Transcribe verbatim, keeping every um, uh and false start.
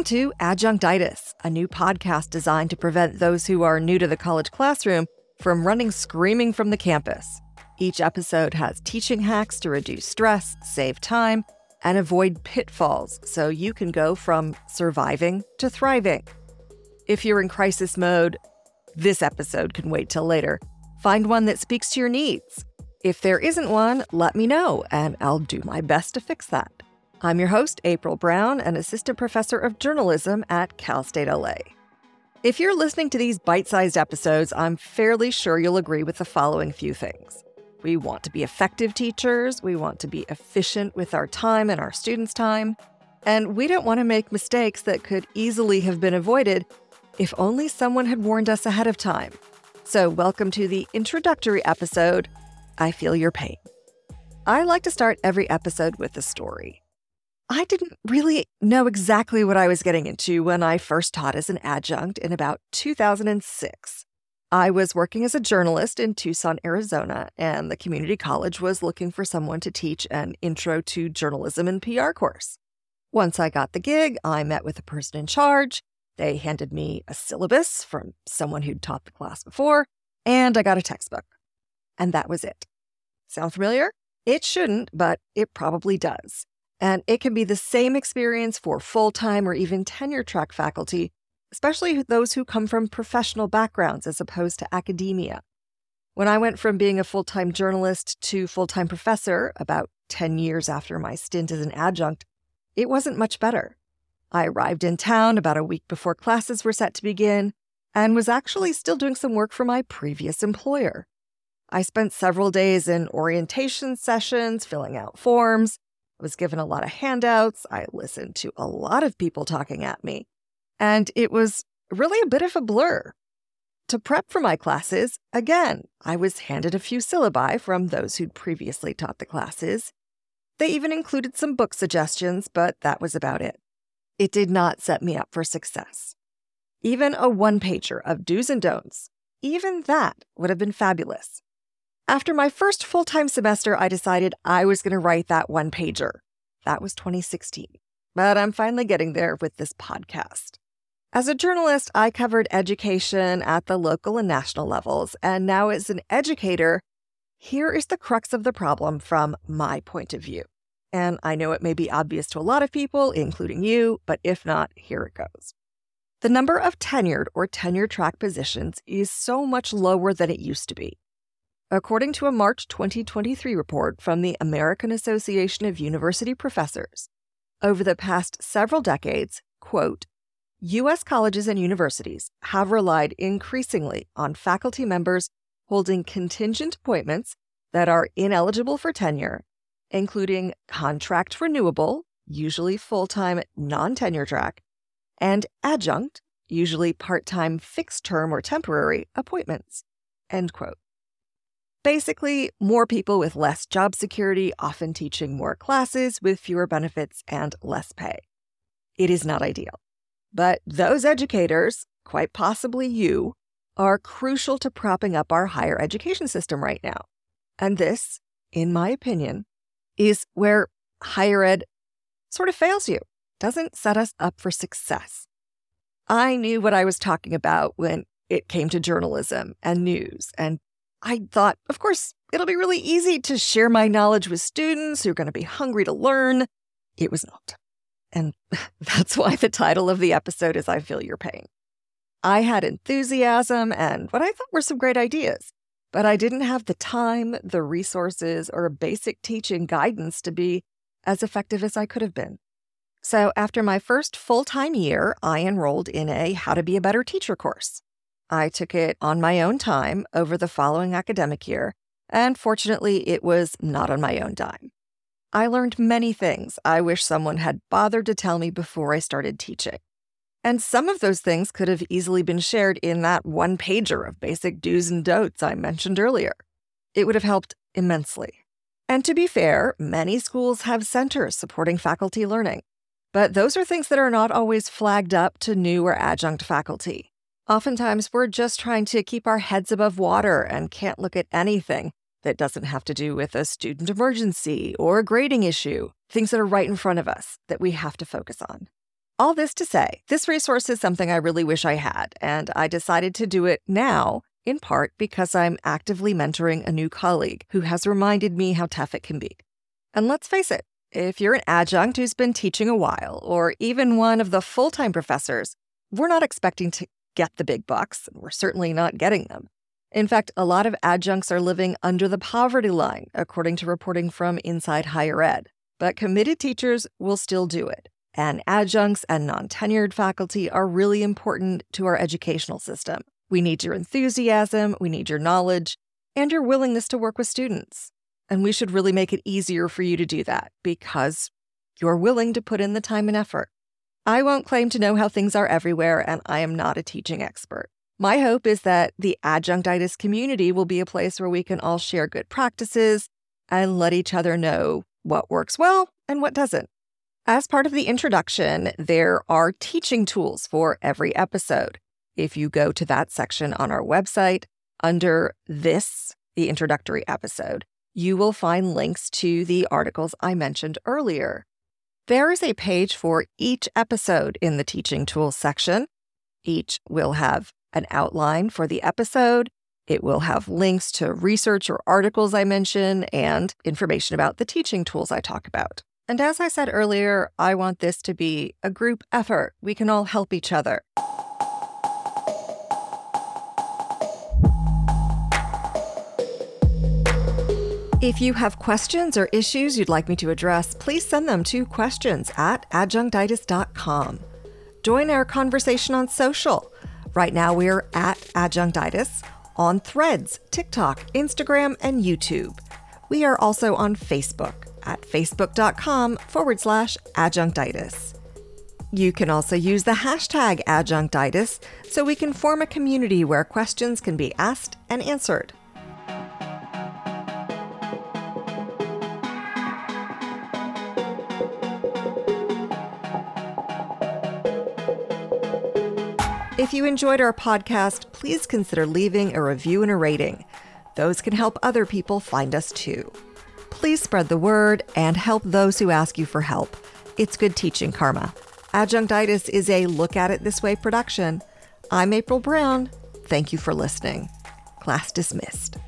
Welcome to Adjunctitis, a new podcast designed to prevent those who are new to the college classroom from running screaming from the campus. Each episode has teaching hacks to reduce stress, save time, and avoid pitfalls so you can go from surviving to thriving. If you're in crisis mode, this episode can wait till later. Find one that speaks to your needs. If there isn't one, let me know, and I'll do my best to fix that. I'm your host, April Brown, an assistant professor of journalism at Cal State L A. If you're listening to these bite-sized episodes, I'm fairly sure you'll agree with the following few things. We want to be effective teachers, we want to be efficient with our time and our students' time, and we don't want to make mistakes that could easily have been avoided if only someone had warned us ahead of time. So welcome to the introductory episode, I Feel Your Pain. I like to start every episode with a story. I didn't really know exactly what I was getting into when I first taught as an adjunct in about two thousand six. I was working as a journalist in Tucson, Arizona, and the community college was looking for someone to teach an intro to journalism and P R course. Once I got the gig, I met with the person in charge. They handed me a syllabus from someone who'd taught the class before, and I got a textbook. And that was it. Sound familiar? It shouldn't, but it probably does. And it can be the same experience for full-time or even tenure-track faculty, especially those who come from professional backgrounds as opposed to academia. When I went from being a full-time journalist to full-time professor about ten years after my stint as an adjunct, it wasn't much better. I arrived in town about a week before classes were set to begin and was actually still doing some work for my previous employer. I spent several days in orientation sessions, filling out forms. I was given a lot of handouts. I listened to a lot of people talking at me, and it was really a bit of a blur. To prep for my classes, again, I was handed a few syllabi from those who'd previously taught the classes. They even included some book suggestions, but that was about it. It did not set me up for success. Even a one-pager of do's and don'ts, even that would have been fabulous. After my first full-time semester, I decided I was going to write that one-pager. That was twenty sixteen, but I'm finally getting there with this podcast. As a journalist, I covered education at the local and national levels, and now as an educator, here is the crux of the problem from my point of view. And I know it may be obvious to a lot of people, including you, but if not, here it goes. The number of tenured or tenure-track positions is so much lower than it used to be. According to a March twenty twenty-three report from the American Association of University Professors, over the past several decades, quote, U S colleges and universities have relied increasingly on faculty members holding contingent appointments that are ineligible for tenure, including contract renewable, usually full-time non-tenure track, and adjunct, usually part-time fixed-term or temporary appointments, end quote. Basically, more people with less job security, often teaching more classes with fewer benefits and less pay. It is not ideal. But those educators, quite possibly you, are crucial to propping up our higher education system right now. And this, in my opinion, is where higher ed sort of fails you, doesn't set us up for success. I knew what I was talking about when it came to journalism and news, and I thought, of course, it'll be really easy to share my knowledge with students who are going to be hungry to learn. It was not. And that's why the title of the episode is I Feel Your Pain. I had enthusiasm and what I thought were some great ideas, but I didn't have the time, the resources, or basic teaching guidance to be as effective as I could have been. So after my first full-time year, I enrolled in a How to Be a Better Teacher course. I took it on my own time over the following academic year, and fortunately, it was not on my own dime. I learned many things I wish someone had bothered to tell me before I started teaching. And some of those things could have easily been shared in that one-pager of basic do's and don'ts I mentioned earlier. It would have helped immensely. And to be fair, many schools have centers supporting faculty learning, but those are things that are not always flagged up to new or adjunct faculty. Oftentimes, we're just trying to keep our heads above water and can't look at anything that doesn't have to do with a student emergency or a grading issue, things that are right in front of us that we have to focus on. All this to say, this resource is something I really wish I had, and I decided to do it now, in part because I'm actively mentoring a new colleague who has reminded me how tough it can be. And let's face it, if you're an adjunct who's been teaching a while, or even one of the full-time professors, we're not expecting to get the big bucks, and we're certainly not getting them. In fact, a lot of adjuncts are living under the poverty line, according to reporting from Inside Higher Ed. But committed teachers will still do it. And adjuncts and non-tenured faculty are really important to our educational system. We need your enthusiasm, we need your knowledge, and your willingness to work with students. And we should really make it easier for you to do that because you're willing to put in the time and effort. I won't claim to know how things are everywhere, and I am not a teaching expert. My hope is that the adjunctitis community will be a place where we can all share good practices and let each other know what works well and what doesn't. As part of the introduction, there are teaching tools for every episode. If you go to that section on our website, under this, the introductory episode, you will find links to the articles I mentioned earlier. There is a page for each episode in the teaching tools section. Each will have an outline for the episode. It will have links to research or articles I mention and information about the teaching tools I talk about. And as I said earlier, I want this to be a group effort. We can all help each other. If you have questions or issues you'd like me to address, please send them to questions at adjunctitis dot com. Join our conversation on social. Right now we're at adjunctitis on Threads, TikTok, Instagram, and YouTube. We are also on Facebook at facebook.com forward slash adjunctitis. You can also use the hashtag adjunctitis so we can form a community where questions can be asked and answered. If you enjoyed our podcast, please consider leaving a review and a rating. Those can help other people find us too. Please spread the word and help those who ask you for help. It's good teaching karma. Adjunctitis is a Look At It This Way production. I'm April Brown. Thank you for listening. Class dismissed.